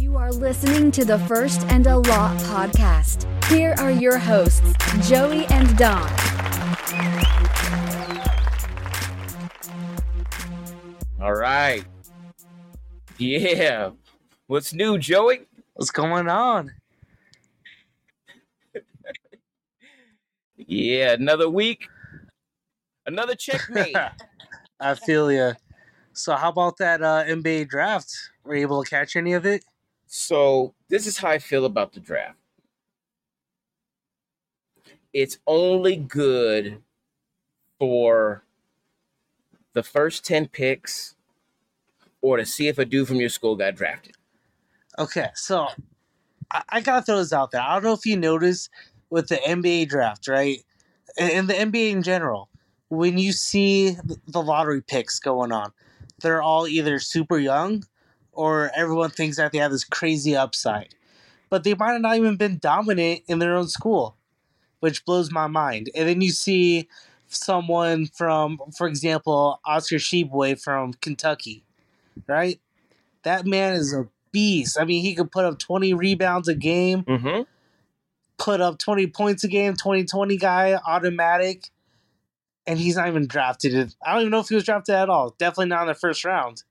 You are listening to the First and a Lot podcast. Here are your hosts, Joey and Don. All right. Yeah. What's new, Joey? What's going on? Yeah, another week. Another checkmate. I feel ya. So how about that NBA draft? Were you able to catch any of it? So this is how I feel about the draft. It's only good for the first 10 picks or to see if a dude from your school got drafted. Okay, so I got to throw this out there. I don't know if you noticed with the NBA draft, right? And the NBA in general, when you see the lottery picks going on, they're all either super young or everyone thinks that they have this crazy upside. But they might have not even been dominant in their own school, which blows my mind. And then you see someone from, for example, Oscar Tshiebwe from Kentucky, right? That man is a beast. I mean, he could put up 20 rebounds a game, put up 20 points a game, 20-20 guy, automatic, and he's not even drafted. I don't even know if he was drafted at all. Definitely not in the first round.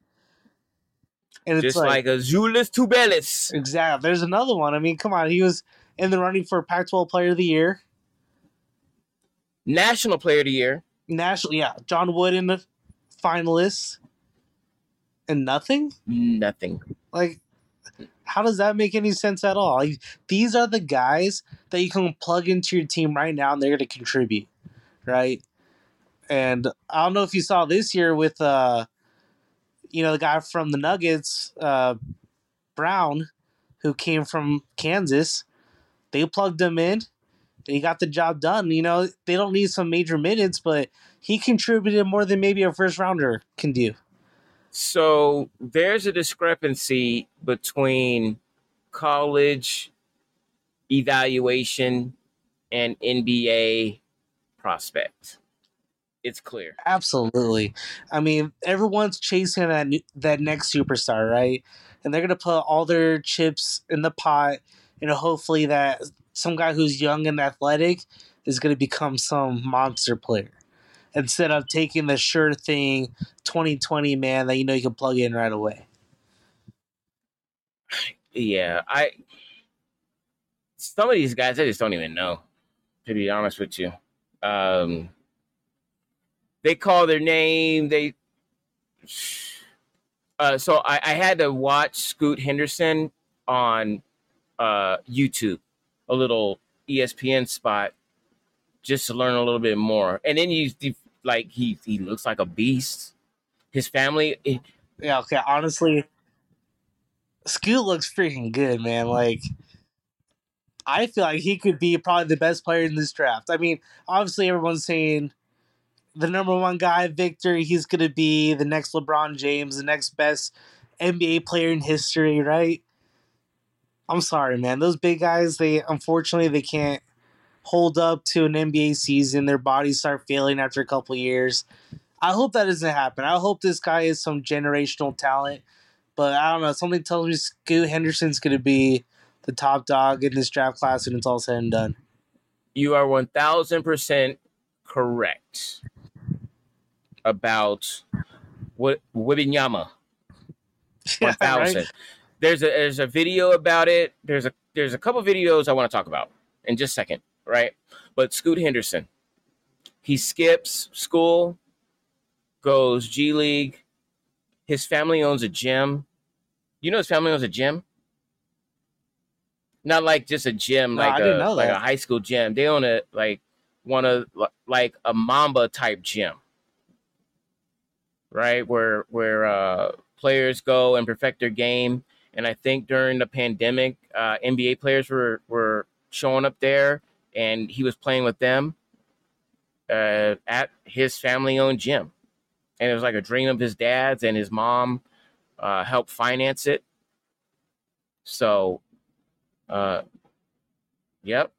And it's just like a Julius Tubelis. Exactly. There's another one. I mean, come on. He was in the running for Pac-12 Player of the Year. National Player of the Year. National, yeah. John Wooden, the finalist. And nothing? Nothing. Like, how does that make any sense at all? Like, these are the guys that you can plug into your team right now, and they're going to contribute, right? And I don't know if you saw this year with, the guy from the Nuggets, Brown, who came from Kansas. They plugged him in. He got the job done. You know, they don't need some major minutes, but he contributed more than maybe a first rounder can do. So there's a discrepancy between college evaluation and NBA prospect. It's clear. Absolutely. I mean, everyone's chasing that next superstar, right? And they're going to put all their chips in the pot, and hopefully that some guy who's young and athletic is going to become some monster player instead of taking the sure thing 20-20 man that you know you can plug in right away. Yeah, some of these guys I just don't even know, to be honest with you. They call their name. So I had to watch Scoot Henderson on YouTube, a little ESPN spot, just to learn a little bit more. And then he looks like a beast. His family. Yeah. Okay. Honestly, Scoot looks freaking good, man. Like, I feel like he could be probably the best player in this draft. I mean, obviously everyone's saying the number one guy, Victor, he's going to be the next LeBron James, the next best NBA player in history, right? I'm sorry, man. Those big guys, unfortunately, they can't hold up to an NBA season. Their bodies start failing after a couple of years. I hope that doesn't happen. I hope this guy is some generational talent. But I don't know. Something tells me Scoot Henderson's going to be the top dog in this draft class when it's all said and done. You are 1,000% correct about Wembanyama. 1,000. Right? There's a video about it. There's a couple videos I want to talk about in just a second, right? But Scoot Henderson, he skips school, goes G League. His family owns a gym. You know his family owns a gym? Not like just a gym, like a high school gym. They own a Mamba type gym, right? Where players go and perfect their game. And I think during the pandemic, NBA players were showing up there, and he was playing with them at his family-owned gym. And it was like a dream of his dad's, and his mom helped finance it. So, yep.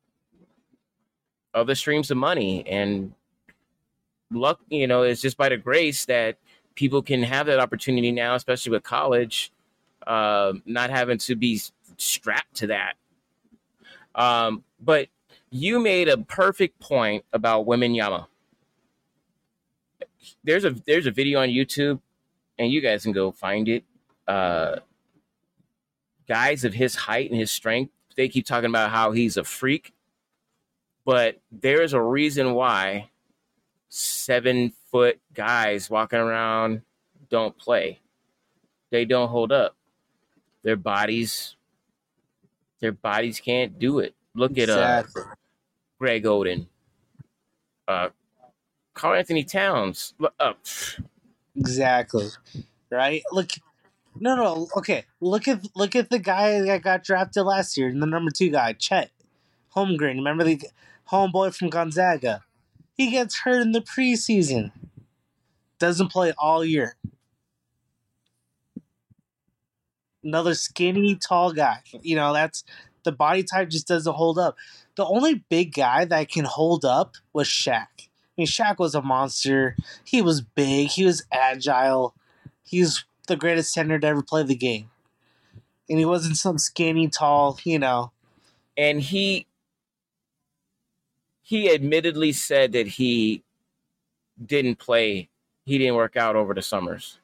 Other streams of money. And luck, it's just by the grace that people can have that opportunity now, especially with college, not having to be strapped to that. But you made a perfect point about Wembanyama. There's a video on YouTube, and you guys can go find it. Guys of his height and his strength, they keep talking about how he's a freak, but there's a reason why 7-foot guys walking around don't play. They don't hold up. Their bodies can't do it. Look at Greg Oden, Karl Anthony Towns. Exactly. Right? Look. No. Okay. Look at the guy that got drafted last year, the number 2 guy, Chet Holmgren. Remember the homeboy from Gonzaga? He gets hurt in the preseason. Doesn't play all year. Another skinny, tall guy. You know, that's the body type just doesn't hold up. The only big guy that can hold up was Shaq. I mean, Shaq was a monster. He was big. He was agile. He's the greatest center to ever play the game. And he wasn't some skinny, tall, you know. And he admittedly said that he didn't play. He didn't work out over the summers.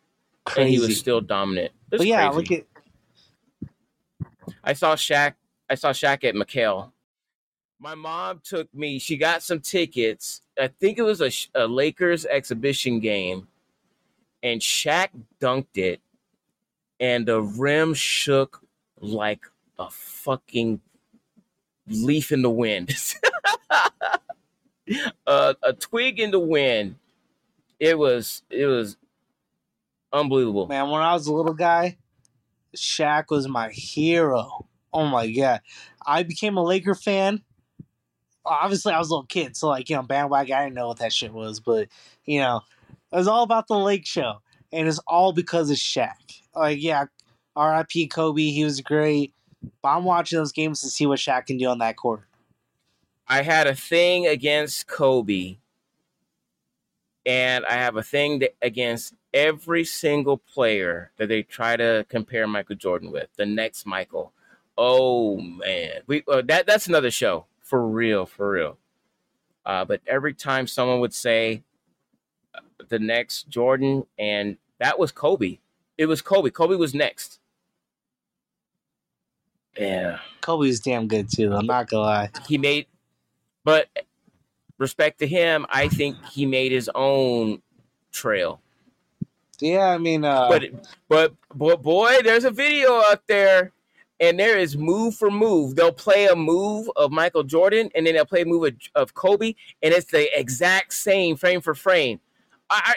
Crazy. And he was still dominant. But yeah, crazy. I saw Shaq at McHale. My mom took me. She got some tickets. I think it was a Lakers exhibition game. And Shaq dunked it. And the rim shook like a fucking leaf in the wind. A twig in the wind. It was unbelievable. Man, when I was a little guy, Shaq was my hero. Oh, my God. I became a Laker fan. Obviously, I was a little kid, so, like, you know, bandwagon, I didn't know what that shit was. But, you know, it was all about the Lake Show, and it's all because of Shaq. Like, yeah, R.I.P. Kobe, he was great. But I'm watching those games to see what Shaq can do on that court. I had a thing against Kobe, and I have a thing against every single player that they try to compare Michael Jordan with, the next Michael. Oh, man. That's another show, for real. But every time someone would say the next Jordan, and that was Kobe. It was Kobe. Kobe was next. Yeah. Kobe's damn good, too. I'm not going to lie. But respect to him, I think he made his own trail. Yeah, I mean, but boy, there's a video out there, and there is move for move. They'll play a move of Michael Jordan, and then they'll play a move of Kobe, and it's the exact same frame for frame.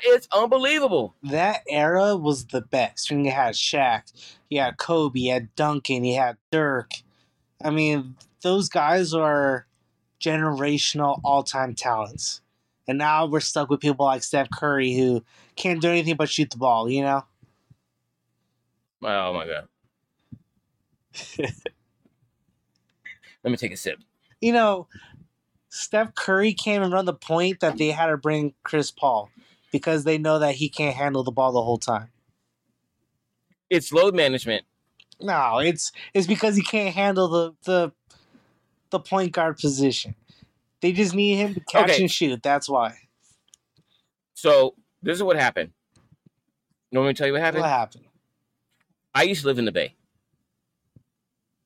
It's unbelievable. That era was the best. When you had Shaq, you had Kobe, you had Duncan, you had Dirk. I mean, those guys are generational all-time talents. And now we're stuck with people like Steph Curry who can't do anything but shoot the ball, you know? Oh, my God. Let me take a sip. You know, Steph Curry can't even run the point that they had to bring Chris Paul because they know that he can't handle the ball the whole time. It's load management. No, it's because he can't handle the point guard position. They just need him to catch and shoot. That's why. So this is what happened. You want me to tell you what happened? What happened? I used to live in the Bay.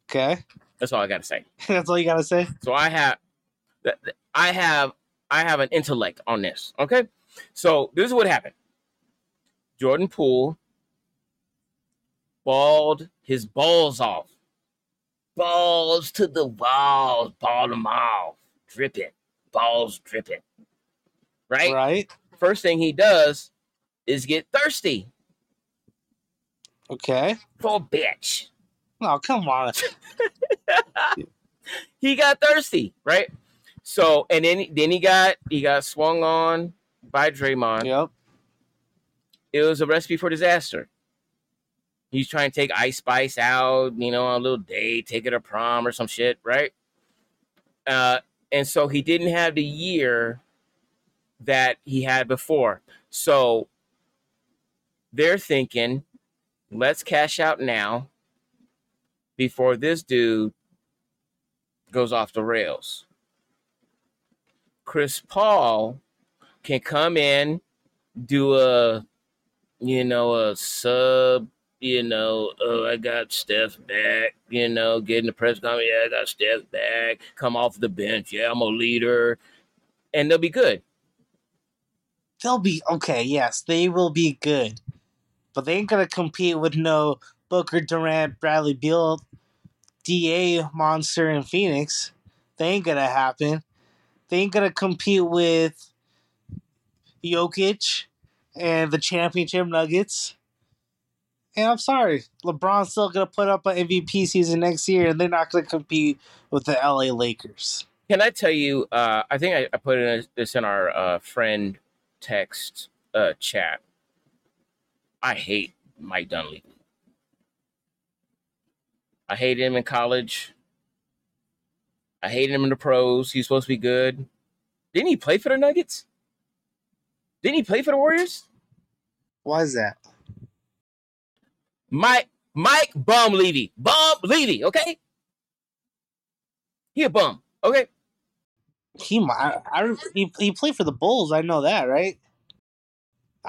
Okay. That's all I got to say. That's all you got to say? So I have an intellect on this. Okay. So this is what happened. Jordan Poole balled his balls off. Balls to the walls, ball them off, dripping, balls dripping, right? Right. First thing he does is get thirsty. Okay. Poor bitch. Oh, come on. He got thirsty, right? So, and then he got swung on by Draymond. Yep. It was a recipe for disaster. He's trying to take Ice Spice out, you know, on a little date, take her to prom or some shit, right? And so he didn't have the year that he had before. So they're thinking, let's cash out now before this dude goes off the rails. Chris Paul can come in, do a sub, I got Steph back, getting the press conference, I got Steph back, come off the bench, I'm a leader, and they'll be good. They'll be okay, yes, they will be good. But they ain't going to compete with no Booker, Durant, Bradley Beal, DA, Monster, and Phoenix. They ain't going to happen. They ain't going to compete with Jokic and the championship Nuggets. And I'm sorry, LeBron's still going to put up an MVP season next year, and they're not going to compete with the LA Lakers. Can I tell you, I think I put this in our friend text chat. I hate Mike Dunleavy. I hated him in college. I hated him in the pros. He's supposed to be good. Didn't he play for the Nuggets? Didn't he play for the Warriors? Why is that? Mike Dunleavy. Dunleavy, okay? He a bum, okay? He played for the Bulls. I know that, right?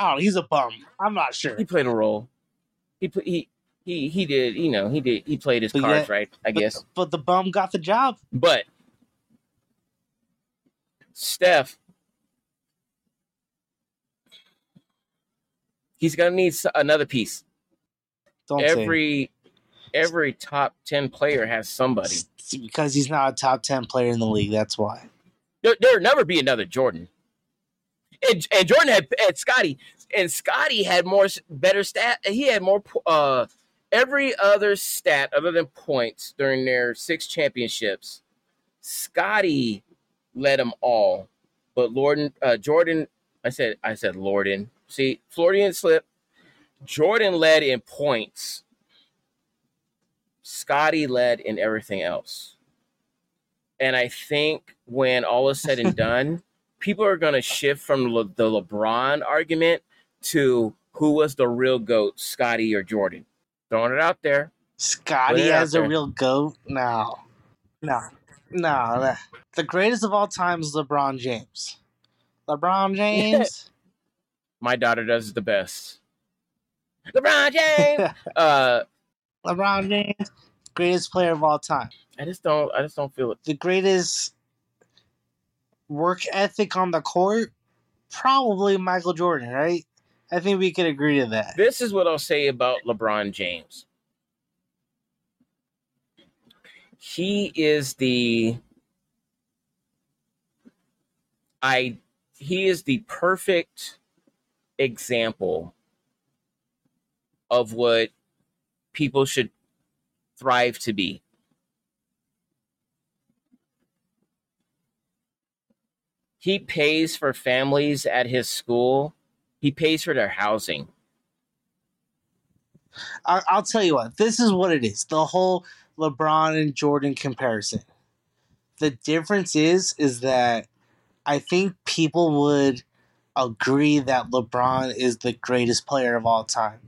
Oh, he's a bum. I'm not sure. He played a role. He played his cards right, I guess. But the bum got the job. But Steph, he's gonna need another piece. Every top 10 player has somebody. It's because he's not a top 10 player in the league. That's why. There'll never be another Jordan. And Jordan had Scottie, and Scottie had better stat. He had more. Every other stat other than points during their 6 championships, Scottie led them all. But Jordan, I said Lorden. See, Floridian slip. Jordan led in points. Scottie led in everything else. And I think when all is said and done, people are going to shift from the LeBron argument to who was the real GOAT, Scottie or Jordan. Throwing it out there. Scottie as a real GOAT? No. The greatest of all time is LeBron James. LeBron James? My daughter does it the best. LeBron James! LeBron James, greatest player of all time. I just don't feel it. The greatest work ethic on the court, probably Michael Jordan, right? I think we could agree to that. This is what I'll say about LeBron James. He is the perfect example of what people should thrive to be. He pays for families at his school. He pays for their housing. I'll tell you what. This is what it is. The whole LeBron and Jordan comparison. The difference is that I think people would agree that LeBron is the greatest player of all time.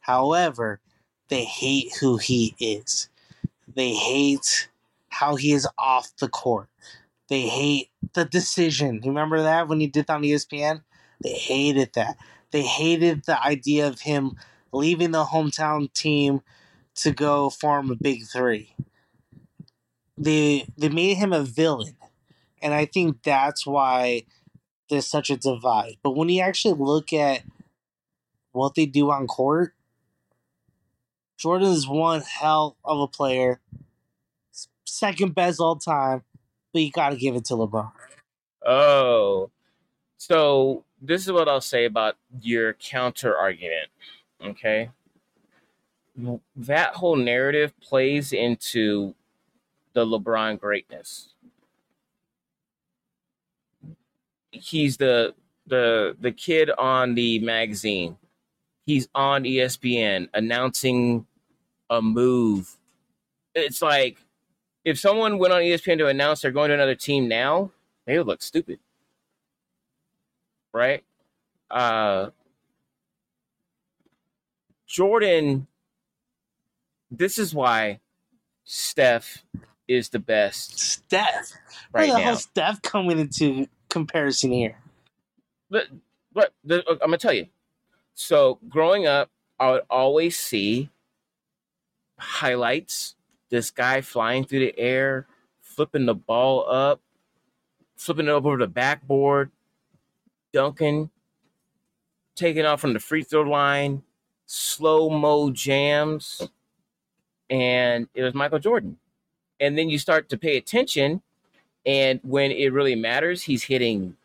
However, they hate who he is. They hate how he is off the court. They hate the decision. Remember that when he did that on ESPN? They hated that. They hated the idea of him leaving the hometown team to go form a big three. They made him a villain. And I think that's why there's such a divide. But when you actually look at what they do on court, Jordan is one hell of a player. Second best all time. But you got to give it to LeBron. Oh. So this is what I'll say about your counter argument. Okay. That whole narrative plays into the LeBron greatness. He's the kid on the magazine. He's on ESPN announcing a move. It's like, if someone went on ESPN to announce they're going to another team now, they would look stupid, right? Jordan, this is why Steph is the best. Steph? Right now. Where the hell Steph coming into comparison here? But I'm going to tell you. So growing up, I would always see highlights. This guy flying through the air, flipping the ball up, flipping it over the backboard, dunking, taking off from the free throw line, slow-mo jams, and it was Michael Jordan. And then you start to pay attention, and when it really matters, he's hitting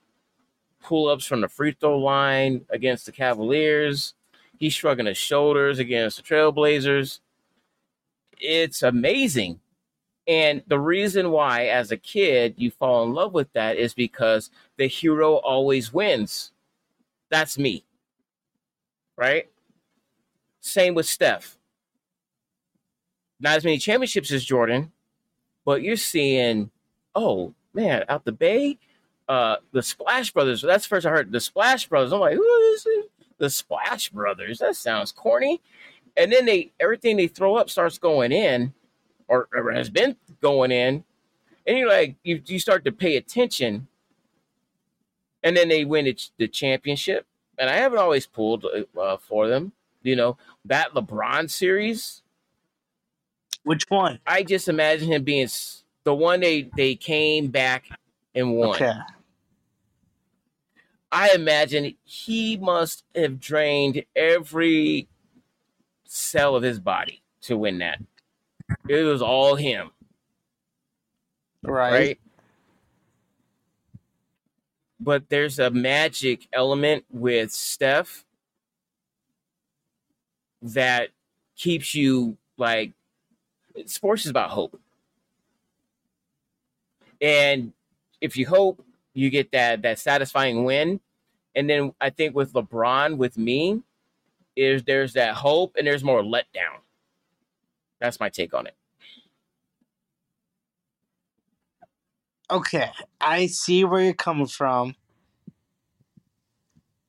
pull-ups from the free throw line against the Cavaliers. He's shrugging his shoulders against the Trailblazers. It's amazing. And the reason why, as a kid, you fall in love with that is because the hero always wins. That's me. Right? Same with Steph. Not as many championships as Jordan, but you're seeing, oh, man, out the Bay, the Splash Brothers. That's the first I heard, the Splash Brothers. I'm like, who is it? The Splash Brothers? That sounds corny. And then everything they throw up starts going in, or has been going in, and you're like, you start to pay attention, and then they win the championship. And I haven't always pulled for them, you know, that LeBron series. Which one? I just imagine him being the one they came back and won. Okay. I imagine he must have drained every cell of his body to win that. It was all him. Right? But there's a magic element with Steph that keeps you like, sports is about hope. And if you hope, you get that satisfying win. And then I think with LeBron, with me, is there's that hope and there's more letdown. That's my take on it. Okay, I see where you're coming from.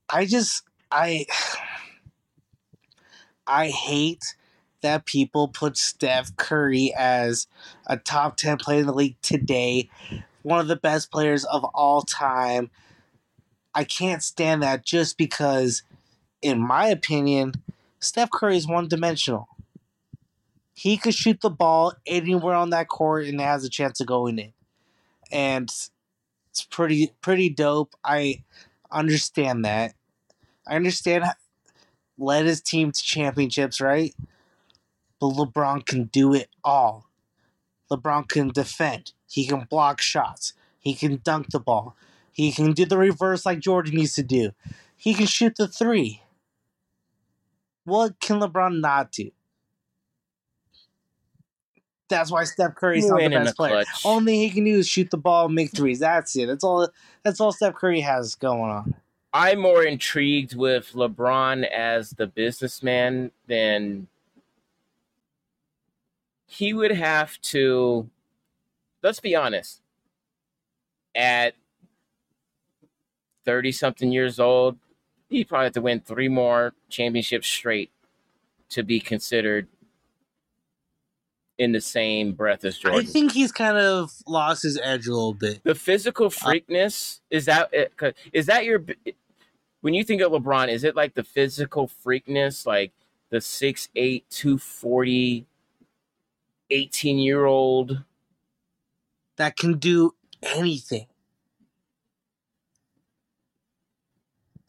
I hate that people put Steph Curry as a top 10 player in the league today, one of the best players of all time. I can't stand that just because, in my opinion, Steph Curry is one-dimensional. He could shoot the ball anywhere on that court and has a chance to go in it. And it's pretty dope. I understand that. I understand led his team to championships, right? But LeBron can do it all. LeBron can defend. He can block shots. He can dunk the ball. He can do the reverse like Jordan used to do. He can shoot the three. What can LeBron not do? That's why Steph Curry's not the best player. Only he can do is shoot the ball and make threes. That's it. That's all Steph Curry has going on. I'm more intrigued with LeBron as the businessman than he would have to. Let's be honest. At 30-something years old, he'd probably have to win 3 more championships straight to be considered in the same breath as Jordan. I think he's kind of lost his edge a little bit. The physical freakness, is that your, when you think of LeBron, is it like the physical freakness, like the 6'8", 240, 18-year-old? That can do anything.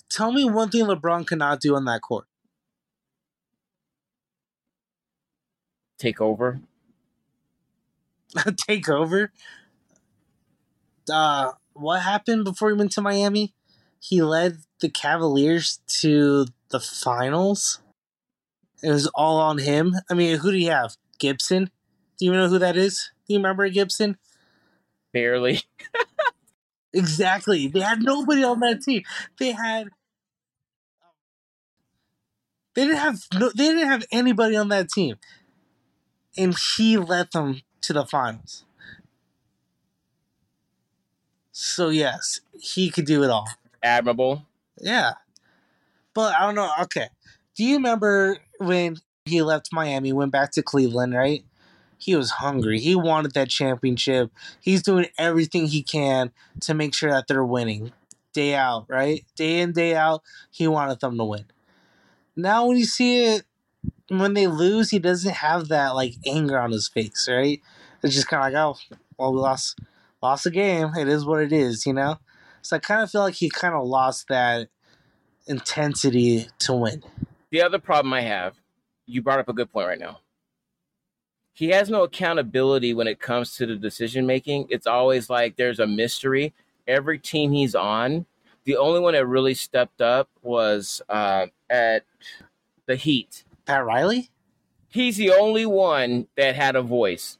Tell me one thing LeBron cannot do on that court. Take over. Take over. What happened before he went to Miami? He led the Cavaliers to the finals. It was all on him. I mean, who do you have? Gibson? Do you know who that is? Do you remember Gibson? Barely. Exactly. They had nobody on that team. They didn't have anybody on that team. And he led them to the finals. So, yes, he could do it all. Admirable. Yeah. But I don't know. Okay. Do you remember when he left Miami, went back to Cleveland, right? He was hungry. He wanted that championship. He's doing everything he can to make sure that they're winning day out, right? Day in, day out, he wanted them to win. Now when you see it, when they lose, he doesn't have that, like, anger on his face, right? It's just kind of like, oh, well, we lost a game. It is what it is, you know? So I kind of feel like he kind of lost that intensity to win. The other problem I have, you brought up a good point right now. He has no accountability when it comes to the decision-making. It's always like there's a mystery. Every team he's on, the only one that really stepped up was at the Heat. Pat Riley? He's the only one that had a voice.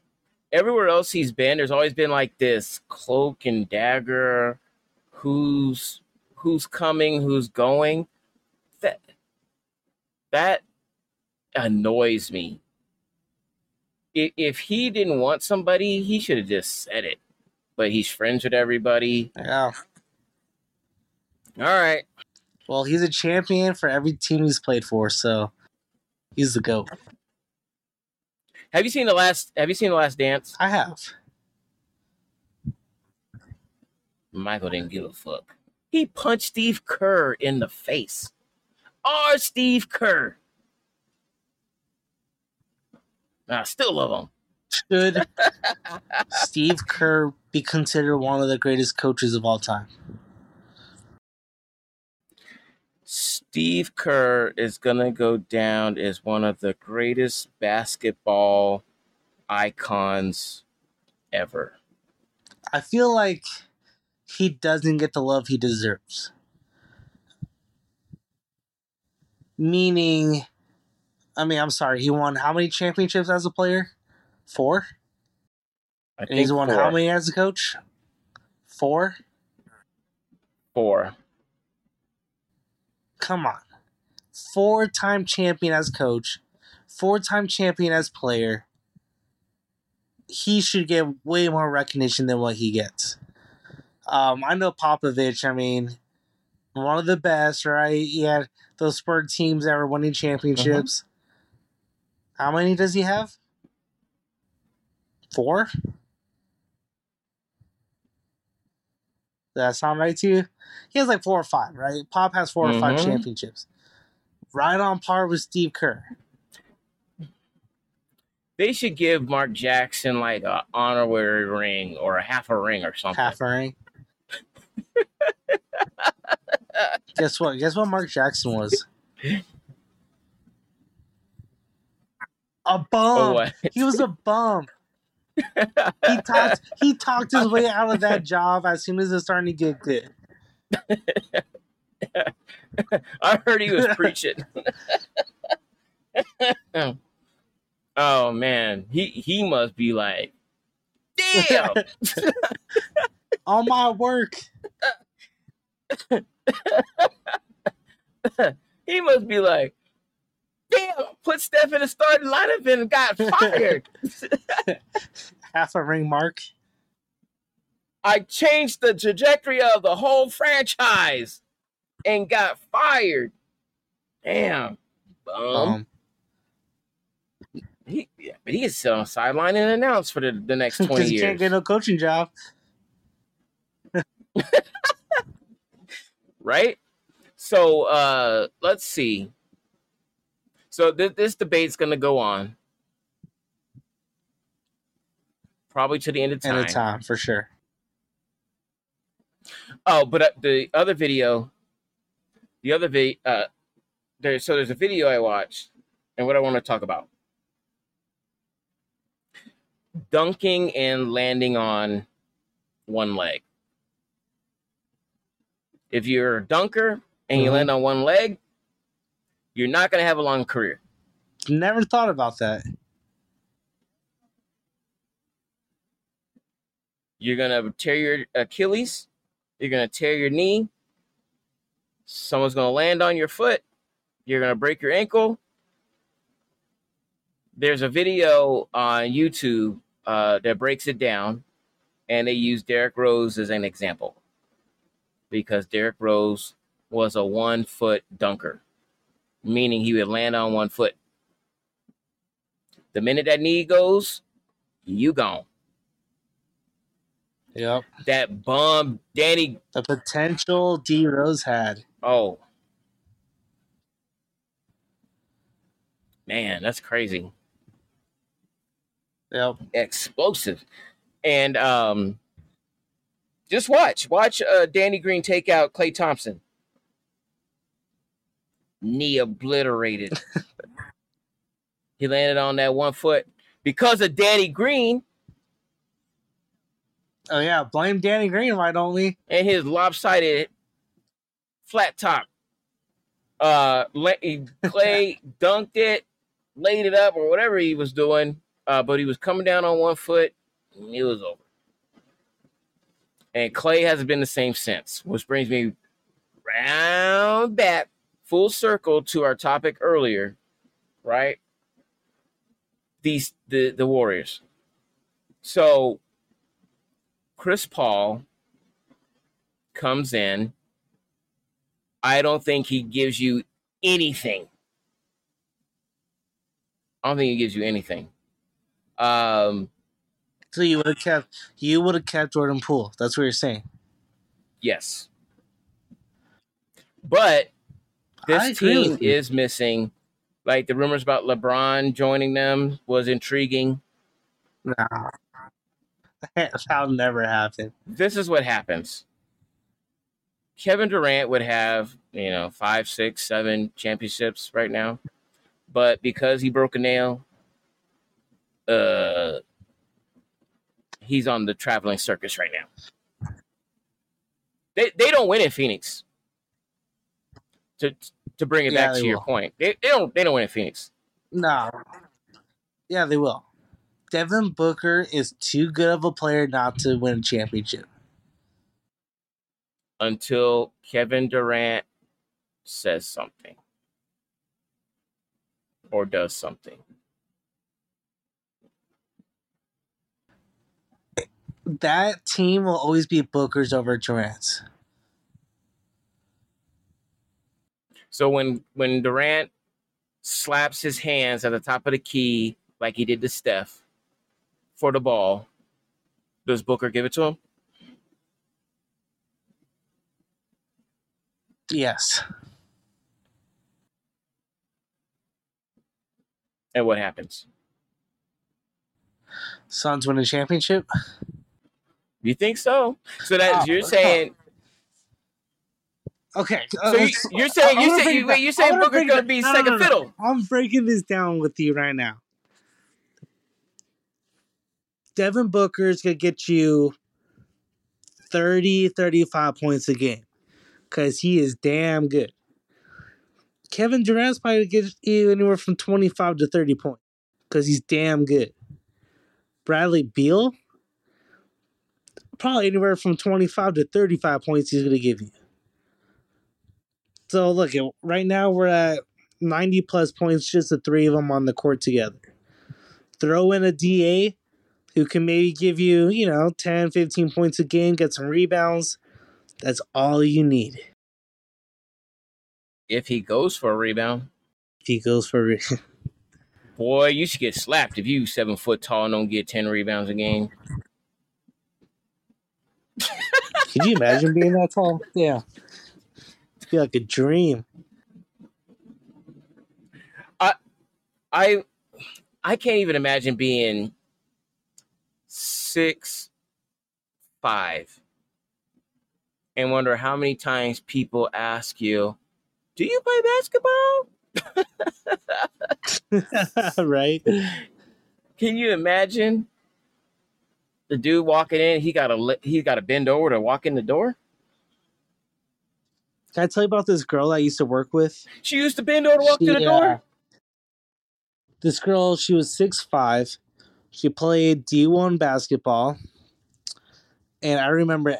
Everywhere else he's been, there's always been like this cloak and dagger, who's coming, who's going. That annoys me. If he didn't want somebody, he should have just said it. But he's friends with everybody. Yeah. All right. Well, he's a champion for every team he's played for, so he's the GOAT. Have you seen the Last Dance? I have. Michael didn't give a fuck. He punched Steve Kerr in the face. Our Steve Kerr. I still love him. Should Steve Kerr be considered one of the greatest coaches of all time? Steve Kerr is going to go down as one of the greatest basketball icons ever. I feel like he doesn't get the love he deserves. Meaning, I'm sorry, he won how many championships as a player? 4? I think he's won 4. How many as a coach? 4? 4. Come on. 4-time champion as coach, 4-time champion as player. He should get way more recognition than what he gets. I know Popovich, one of the best, right? He had those Spurs teams that were winning championships. Mm-hmm. How many does he have? 4? Does that sound right to you? He has 4 or 5, right? Pop has 4 mm-hmm. or 5 championships. Right on par with Steve Kerr. They should give Mark Jackson an honorary ring or a half a ring or something. Half a ring. Guess what Mark Jackson was? A bum. Oh, what? He was a bum. He talked his way out of that job as soon as it's starting to get good. I heard he was preaching. Oh man, he must be like, damn. All my work. He must be like, damn, put Steph in the starting lineup and got fired. Half a ring, Mark. I changed the trajectory of the whole franchise and got fired. Damn. But he is still on sideline and announced for the next 20 years. He can't get no coaching job. Right? So let's see. So this debate's going to go on. Probably to the end of time. End of time, for sure. Oh, but the other video, there's a video I watched, and what I want to talk about. Dunking and landing on one leg. If you're a dunker and you land on one leg, you're not going to have a long career. Never thought about that. You're going to tear your Achilles. You're going to tear your knee. Someone's going to land on your foot. You're going to break your ankle. There's a video on YouTube that breaks it down, and they use Derrick Rose as an example. Because Derrick Rose was a one-foot dunker, meaning he would land on one foot. The minute that need goes, you gone. Yep. That bum Danny. The potential D Rose had. Oh. Man, that's crazy. Yep. Explosive. And just watch Danny Green take out Klay Thompson. Knee obliterated. He landed on that 1 foot because of Danny Green. Oh, yeah. Blame Danny Green, why don't we? And his lopsided flat top. Klay dunked it, laid it up, or whatever he was doing. But he was coming down on 1 foot, and it was over. And Klay hasn't been the same since, which brings me round back, full circle to our topic earlier, right? The Warriors. So Chris Paul comes in. I don't think he gives you anything. I don't think he gives you anything. So you would have kept Jordan Poole. That's what you're saying. Yes. But this team is missing. Like the rumors about LeBron joining them was intriguing. Nah. That'll never happen. This is what happens. Kevin Durant would have, 5, 6, 7 championships right now. But because he broke a nail, he's on the traveling circus right now. They don't win in Phoenix. To bring it back to your point, they don't win in Phoenix. No. Yeah, they will. Devin Booker is too good of a player not to win a championship. Until Kevin Durant says something. Or does something. That team will always be Booker's over Durant's. So when Durant slaps his hands at the top of the key like he did to Steph for the ball, does Booker give it to him? Yes. And what happens? Suns win a championship? You think so? So that you're saying... Okay. So you're saying Booker's going to be second fiddle. I'm breaking this down with you right now. Devin Booker's going to get you 30, 35 points a game because he is damn good. Kevin Durant's probably going to get you anywhere from 25 to 30 points because he's damn good. Bradley Beal, probably anywhere from 25 to 35 points he's going to give you. So, look, right now we're at 90-plus points, just the three of them on the court together. Throw in a DA who can maybe give you, 10, 15 points a game, get some rebounds. That's all you need. If he goes for a rebound. Boy, you should get slapped if you 7 foot tall and don't get 10 rebounds a game. Could you imagine being that tall? Yeah. Be like a dream. I can't even imagine being 6'5" and wonder how many times people ask you, "Do you play basketball?" Right? Can you imagine the dude walking in? He got to bend over to walk in the door. Can I tell you about this girl I used to work with? She used to bend over to walk through the door? This girl, she was 6'5". She played D1 basketball. And I remember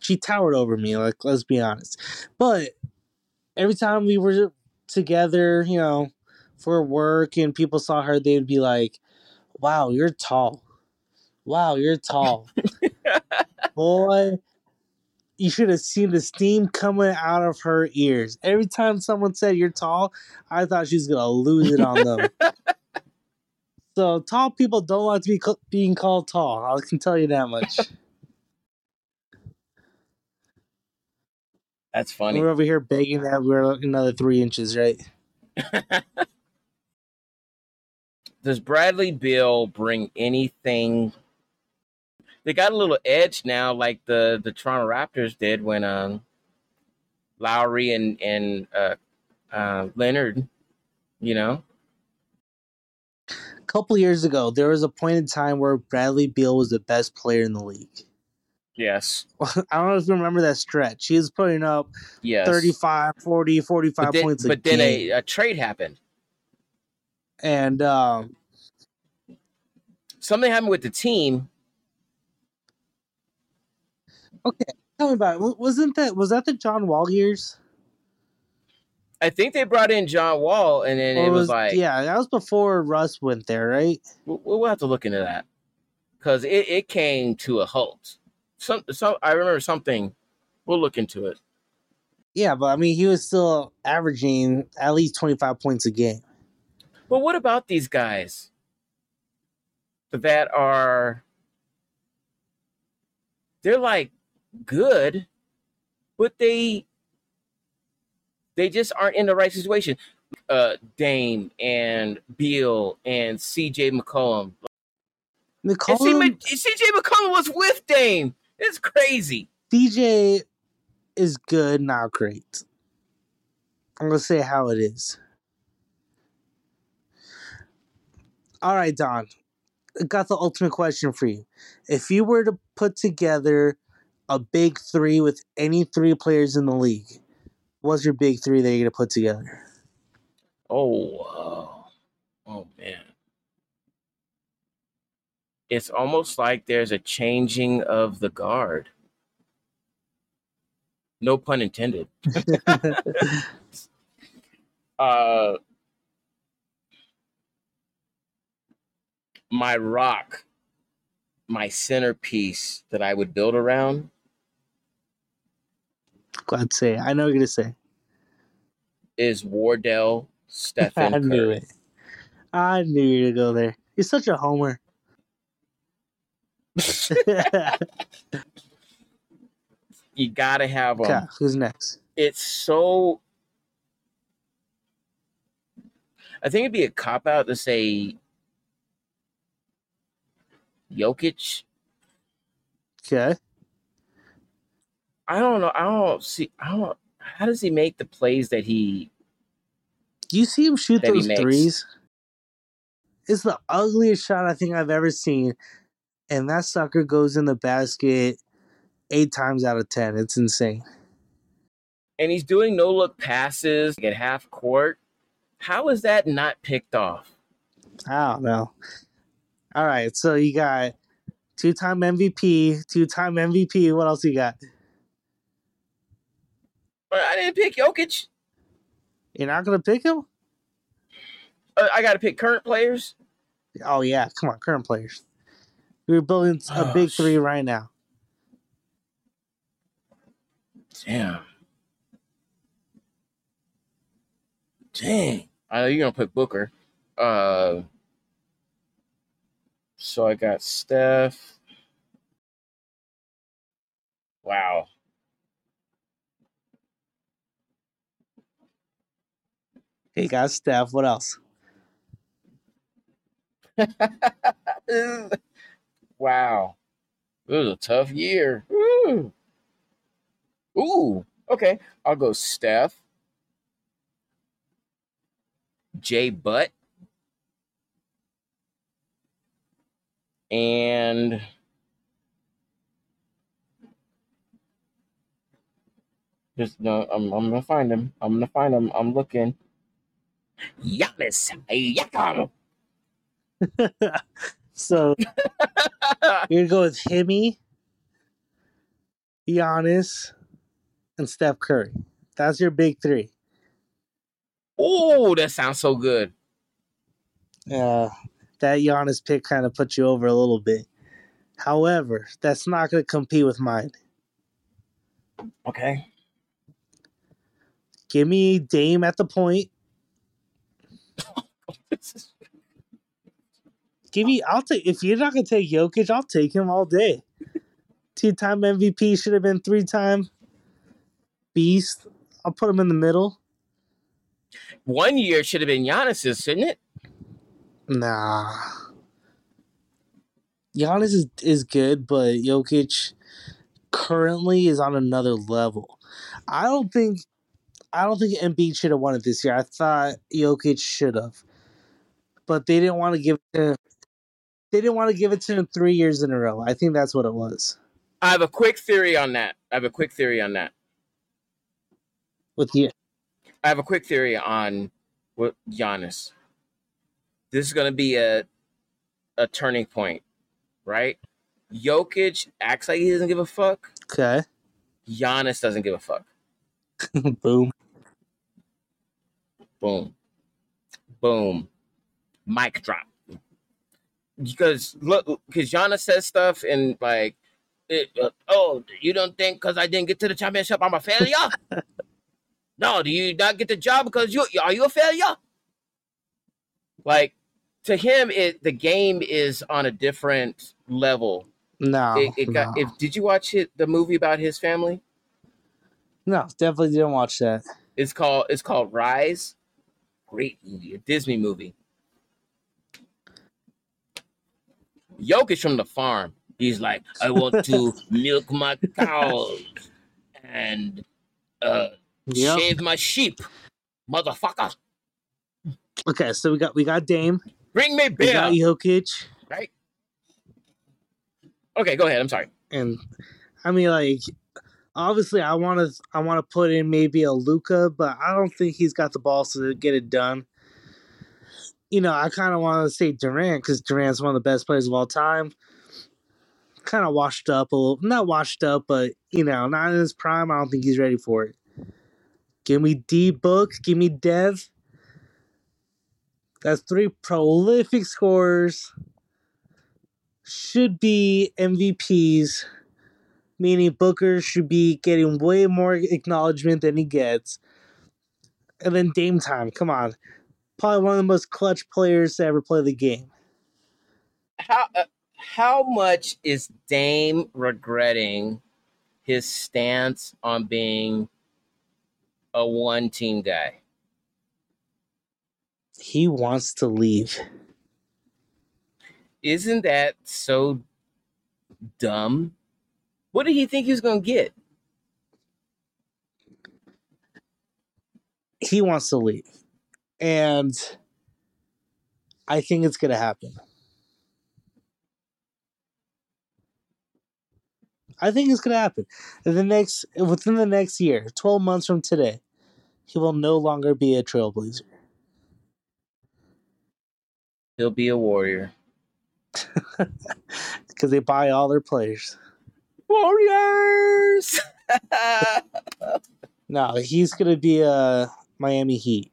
she towered over me, let's be honest. But every time we were together, for work and people saw her, they would be like, "Wow, you're tall. Wow, you're tall." Boy... You should have seen the steam coming out of her ears. Every time someone said you're tall, I thought she was going to lose it on them. So tall people don't like to be being called tall. I can tell you that much. That's funny. We're over here begging that we're another 3 inches, right? Does Bradley Beal bring anything? They got a little edge now, like the Toronto Raptors did when Lowry and Leonard, you know. A couple years ago, there was a point in time where Bradley Beal was the best player in the league. Yes. I don't know if you remember that stretch. He was putting up 35, 40, 45 points a game. But then a trade happened. And something happened with the team. Okay, tell me about it. Was that the John Wall years? I think they brought in John Wall, and then it was like... Yeah, that was before Russ went there, right? We'll have to look into that. Because it came to a halt. So I remember something. We'll look into it. Yeah, but I mean, he was still averaging at least 25 points a game. Well, what about these guys that are? They're like good, but they just aren't in the right situation. Dame and Beal and CJ McCollum. CJ McCollum was with Dame. It's crazy. DJ is good, not great. I'm going to say how it is. All right, Don. I got the ultimate question for you. If you were to put together a big three with any three players in the league, what's your big three that you're going to put together? Oh, man. It's almost like there's a changing of the guard. No pun intended. My rock, my centerpiece that I would build around. Glad to say. I know what you're going to say. Is Wardell Stephen Curry. I knew you were going to go there. You're such a homer. You gotta have them. Okay, who's next? I think it'd be a cop out to say Jokic. Okay. I don't know. How does he make the plays that he? Do you see him shoot those threes? It's the ugliest shot I think I've ever seen. And that sucker goes in the basket 8 times out of 10. It's insane. And he's doing no-look passes at half court. How is that not picked off? I don't know. All right, so you got two-time MVP. What else you got? But I didn't pick Jokic. You're not going to pick him? I got to pick current players? Oh, yeah. Come on, current players. We're building a big three right now. Dang. I know you're going to put Booker. So I got Steph. Wow. He got Steph. What else? Wow. It was a tough year. Woo. Ooh. Okay. I'll go Steph. Jay Butt. And just no, I'm gonna find him. I'm looking. Giannis. Yakum. So you're going to go with Himmy, Giannis, and Steph Curry. That's your big three. Oh, that sounds so good. That Giannis pick kind of put you over a little bit. However, that's not going to compete with mine. Okay. Give me Dame at the point. I'll take, if you're not gonna take Jokic, I'll take him all day. 2-time MVP, should have been 3-time beast. I'll put him in the middle. 1 year should have been Giannis's, shouldn't it? Nah. Giannis is good, but Jokic currently is on another level. I don't think Embiid should have won it this year. I thought Jokic should have. But they didn't want to give it to him. They didn't want to give it to him 3 years in a row. I think that's what it was. I have a quick theory on that. With you. I have a quick theory on Giannis. This is going to be a turning point, right? Jokic acts like he doesn't give a fuck. Okay. Giannis doesn't give a fuck. Boom. Mic drop. Because Giannis says stuff and like, you don't think because I didn't get to the championship, I'm a failure? No, do you not get the job because are you a failure? Like, to him, the game is on a different level. No. Did you watch the movie about his family? No, definitely didn't watch that. It's called Rise. Great movie, a Disney movie. Jokic from the farm. He's like, I want to milk my cows and shave my sheep, motherfucker. Okay, so we got Dame. Bring me Bill. We got Jokic. Right. Okay, go ahead. I'm sorry. And I mean, like, obviously, I want to put in maybe a Luka, but I don't think he's got the balls to get it done. You know, I kind of want to say Durant because Durant's one of the best players of all time. Kind of washed up a little, not washed up, but you know, not in his prime. I don't think he's ready for it. Give me D-Book. Give me Dev. That's 3 prolific scorers. Should be MVPs, meaning Booker should be getting way more acknowledgement than he gets. And then Dame time. Come on. Probably one of the most clutch players to ever play the game. How much is Dame regretting his stance on being a one-team guy? He wants to leave. Isn't that so dumb? What did he think he was going to get? He wants to leave. And I think it's going to happen. Within the next year, 12 months from today, he will no longer be a Trailblazer. He'll be a Warrior. Because they buy all their players. Warriors! No, he's going to be a Miami Heat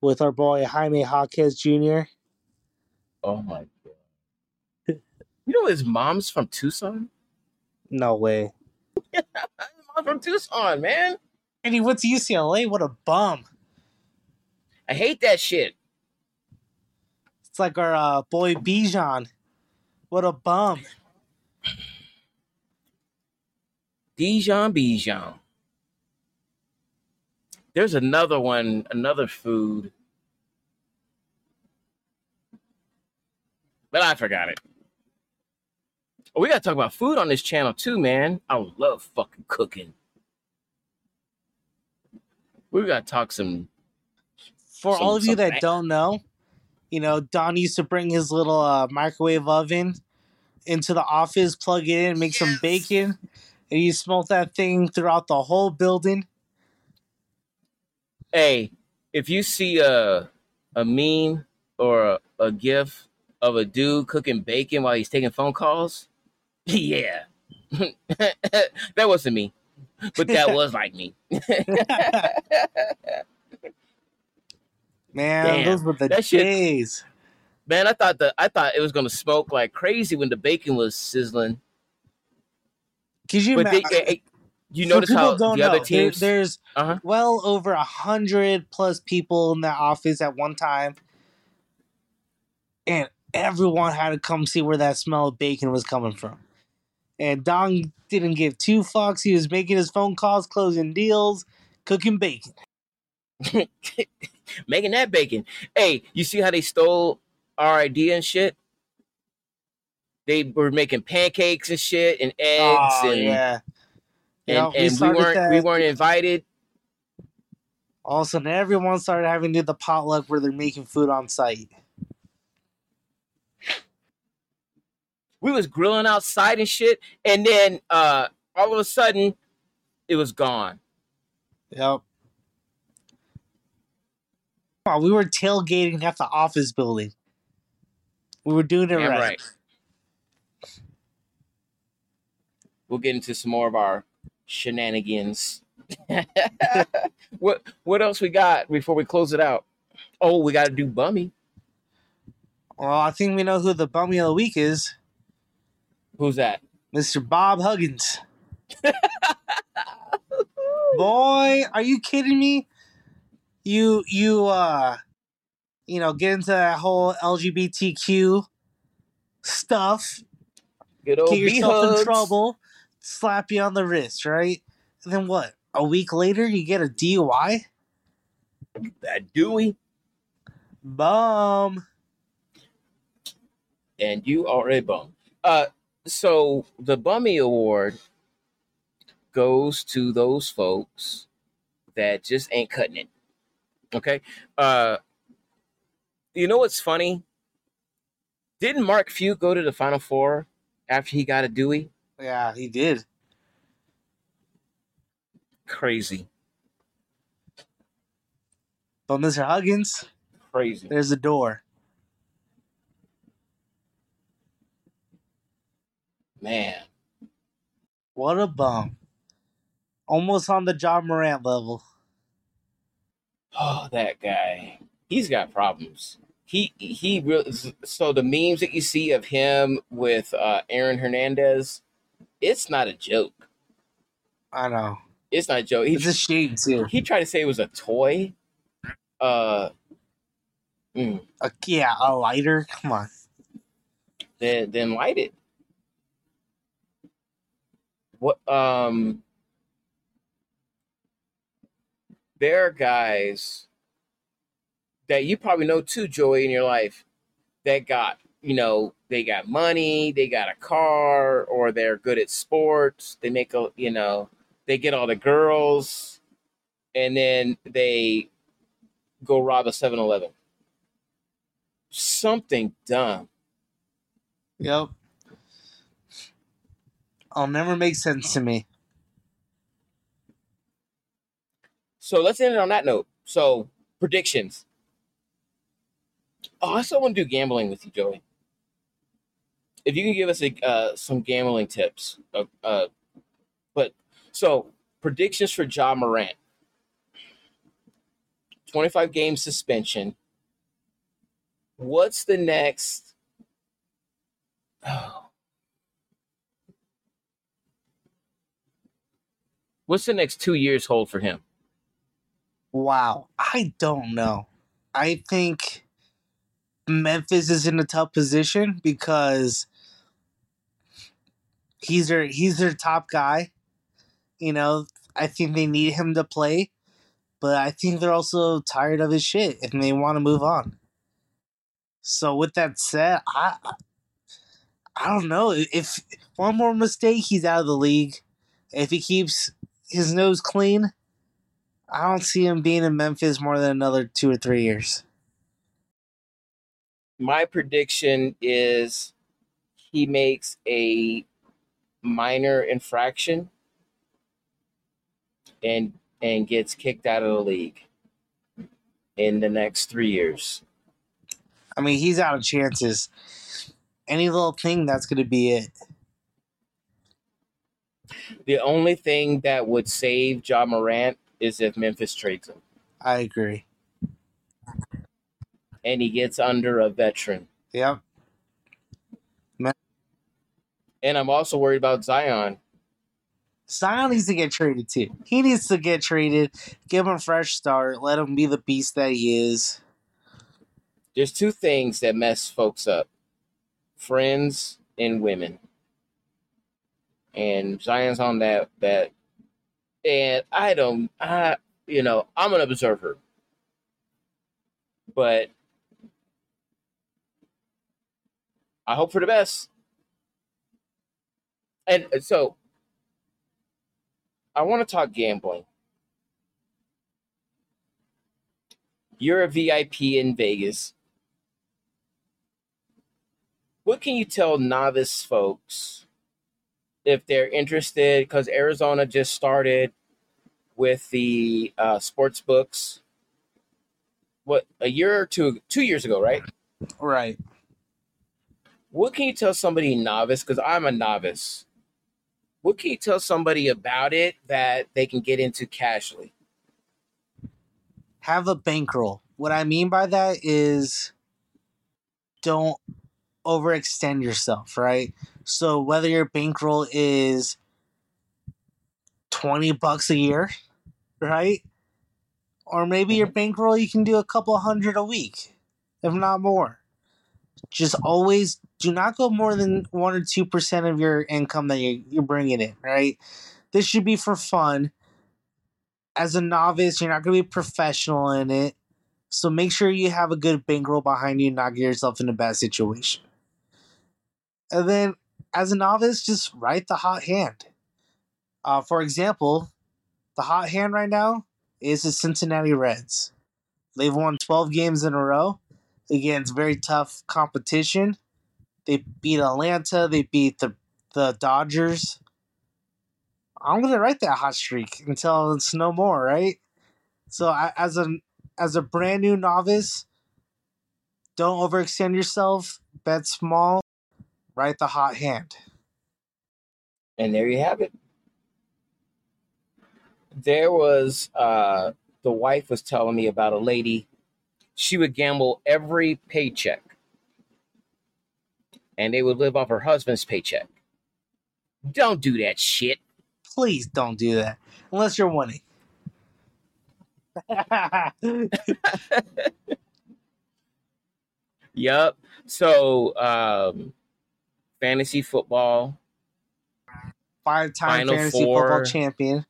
with our boy Jaime Jaquez Jr. Oh, my God. You know his mom's from Tucson? No way. His mom's from Tucson, man. And he went to UCLA. What a bum. I hate that shit. It's like our boy Bijan. What a bum. Bijan. There's another one, another food. But I forgot it. We got to talk about food on this channel too, man. I love fucking cooking. We got to talk some. For all of you that don't know, you know, Don used to bring his little microwave oven into the office, plug it in, make some bacon, and you smoke that thing throughout the whole building. Hey, if you see a meme or a gif of a dude cooking bacon while he's taking phone calls, yeah, that wasn't me, but that was like me. Man, damn, those were the days. Shit, man, I thought it was gonna smoke like crazy when the bacon was sizzling. You notice how the other teams? There's well over 100+ people in the office at one time, and everyone had to come see where that smell of bacon was coming from. And Don didn't give two fucks. He was making his phone calls, closing deals, cooking bacon. Making that bacon. Hey, you see how they stole our idea and shit? They were making pancakes and shit and eggs. Oh, and yeah. And we weren't invited. All of a sudden, everyone started having to do the potluck where they're making food on site. We was grilling outside and shit, and then all of a sudden, it was gone. Yep. Oh, we were tailgating at the office building. We were doing it right. We'll get into some more of our shenanigans. What else we got before we close it out? Oh, we got to do bummy. Well, I think we know who the bummy of the week is. Who's that? Mr. Bob Huggins. Boy, are you kidding me? You get into that whole LGBTQ stuff. Good old get yourself in trouble. Slap you on the wrist, right? And then what? A week later, you get a DUI? That Dewey. Bum. And you are a bum. So the Bummy Award goes to those folks that just ain't cutting it. Okay? You know what's funny? Didn't Mark Few go to the Final Four after he got a Dewey? Yeah, he did. Crazy. But Mr. Huggins, crazy. There's a door. Man. What a bum. Almost on the Ja Morant level. Oh, that guy. He's got problems. He really, so the memes that you see of him with Aaron Hernandez, it's not a joke. I know. It's not a joke. It's a shame, too. He tried to say it was a toy. Yeah, a lighter. Come on. Then light it. What? There are guys that you probably know too, Joey, in your life that got, they got money, they got a car, or they're good at sports. They make they get all the girls, and then they go rob a 7-Eleven. Something dumb. Yep. It'll never make sense to me. So let's end it on that note. So, predictions. Oh, I still want to do gambling with you, Joey. If you can give us some gambling tips. So, predictions for Ja Morant. 25-game suspension. What's the next... Oh. What's the next 2 years hold for him? Wow. I don't know. I think Memphis is in a tough position because he's their top guy. I think they need him to play, but I think they're also tired of his shit and they want to move on. So with that said, I don't know. If one more mistake, he's out of the league. If he keeps his nose clean, I don't see him being in Memphis more than another 2 or 3 years. My prediction is he makes a minor infraction and gets kicked out of the league in the next 3 years. I mean, he's out of chances. Any little thing, that's going to be it. The only thing that would save Ja Morant is if Memphis trades him. I agree. And he gets under a veteran. Yep. And I'm also worried about Zion. Zion needs to get traded, too. He needs to get traded. Give him a fresh start. Let him be the beast that he is. There's two things that mess folks up. friends, and women. And Zion's on that. And I'm an observer. But I hope for the best. And so I want to talk gambling. You're a VIP in Vegas. What can you tell novice folks if they're interested? Because Arizona just started with the sports books. What, a year or two years ago, right? Right. What can you tell somebody novice? Because I'm a novice. What can you tell somebody about it that they can get into casually? Have a bankroll. What I mean by that is don't overextend yourself, right? So whether your bankroll is $20 a year, right? Or maybe your bankroll, you can do a couple hundred a week, if not more. Just always do not go more than 1 or 2% of your income that you're bringing in, right? This should be for fun. As a novice, you're not going to be professional in it. So make sure you have a good bankroll behind you and not get yourself in a bad situation. And then, as a novice, just write the hot hand. For example, the hot hand right now is the Cincinnati Reds. They've won 12 games in a row. Again, it's very tough competition. They beat Atlanta. They beat the Dodgers. I'm going to write that hot streak until it's no more, right? So as a brand new novice, don't overextend yourself. Bet small. Write the hot hand. And there you have it. There was, the wife was telling me about a lady. She would gamble every paycheck. And they would live off her husband's paycheck. Don't do that shit. Please don't do that. Unless you're winning. Yep. So, fantasy football. 5-time fantasy football champion.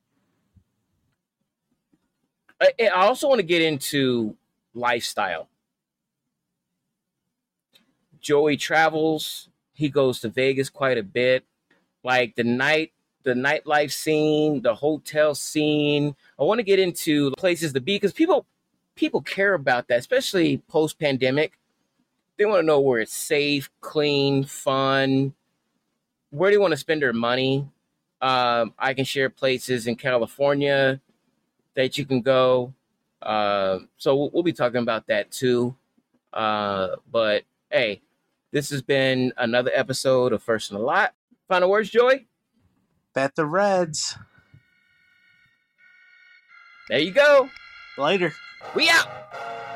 I also want to get into lifestyle. Joey travels. He goes to Vegas quite a bit. Like the nightlife scene, the hotel scene. I want to get into places to be because people care about that, especially post-pandemic. They want to know where it's safe, clean, fun. Where do you want to spend their money? I can share places in California that you can go. So we'll be talking about that too. But hey, this has been another episode of First in a Lot. Final words, Joey? Bet the Reds. There you go. Later. We out.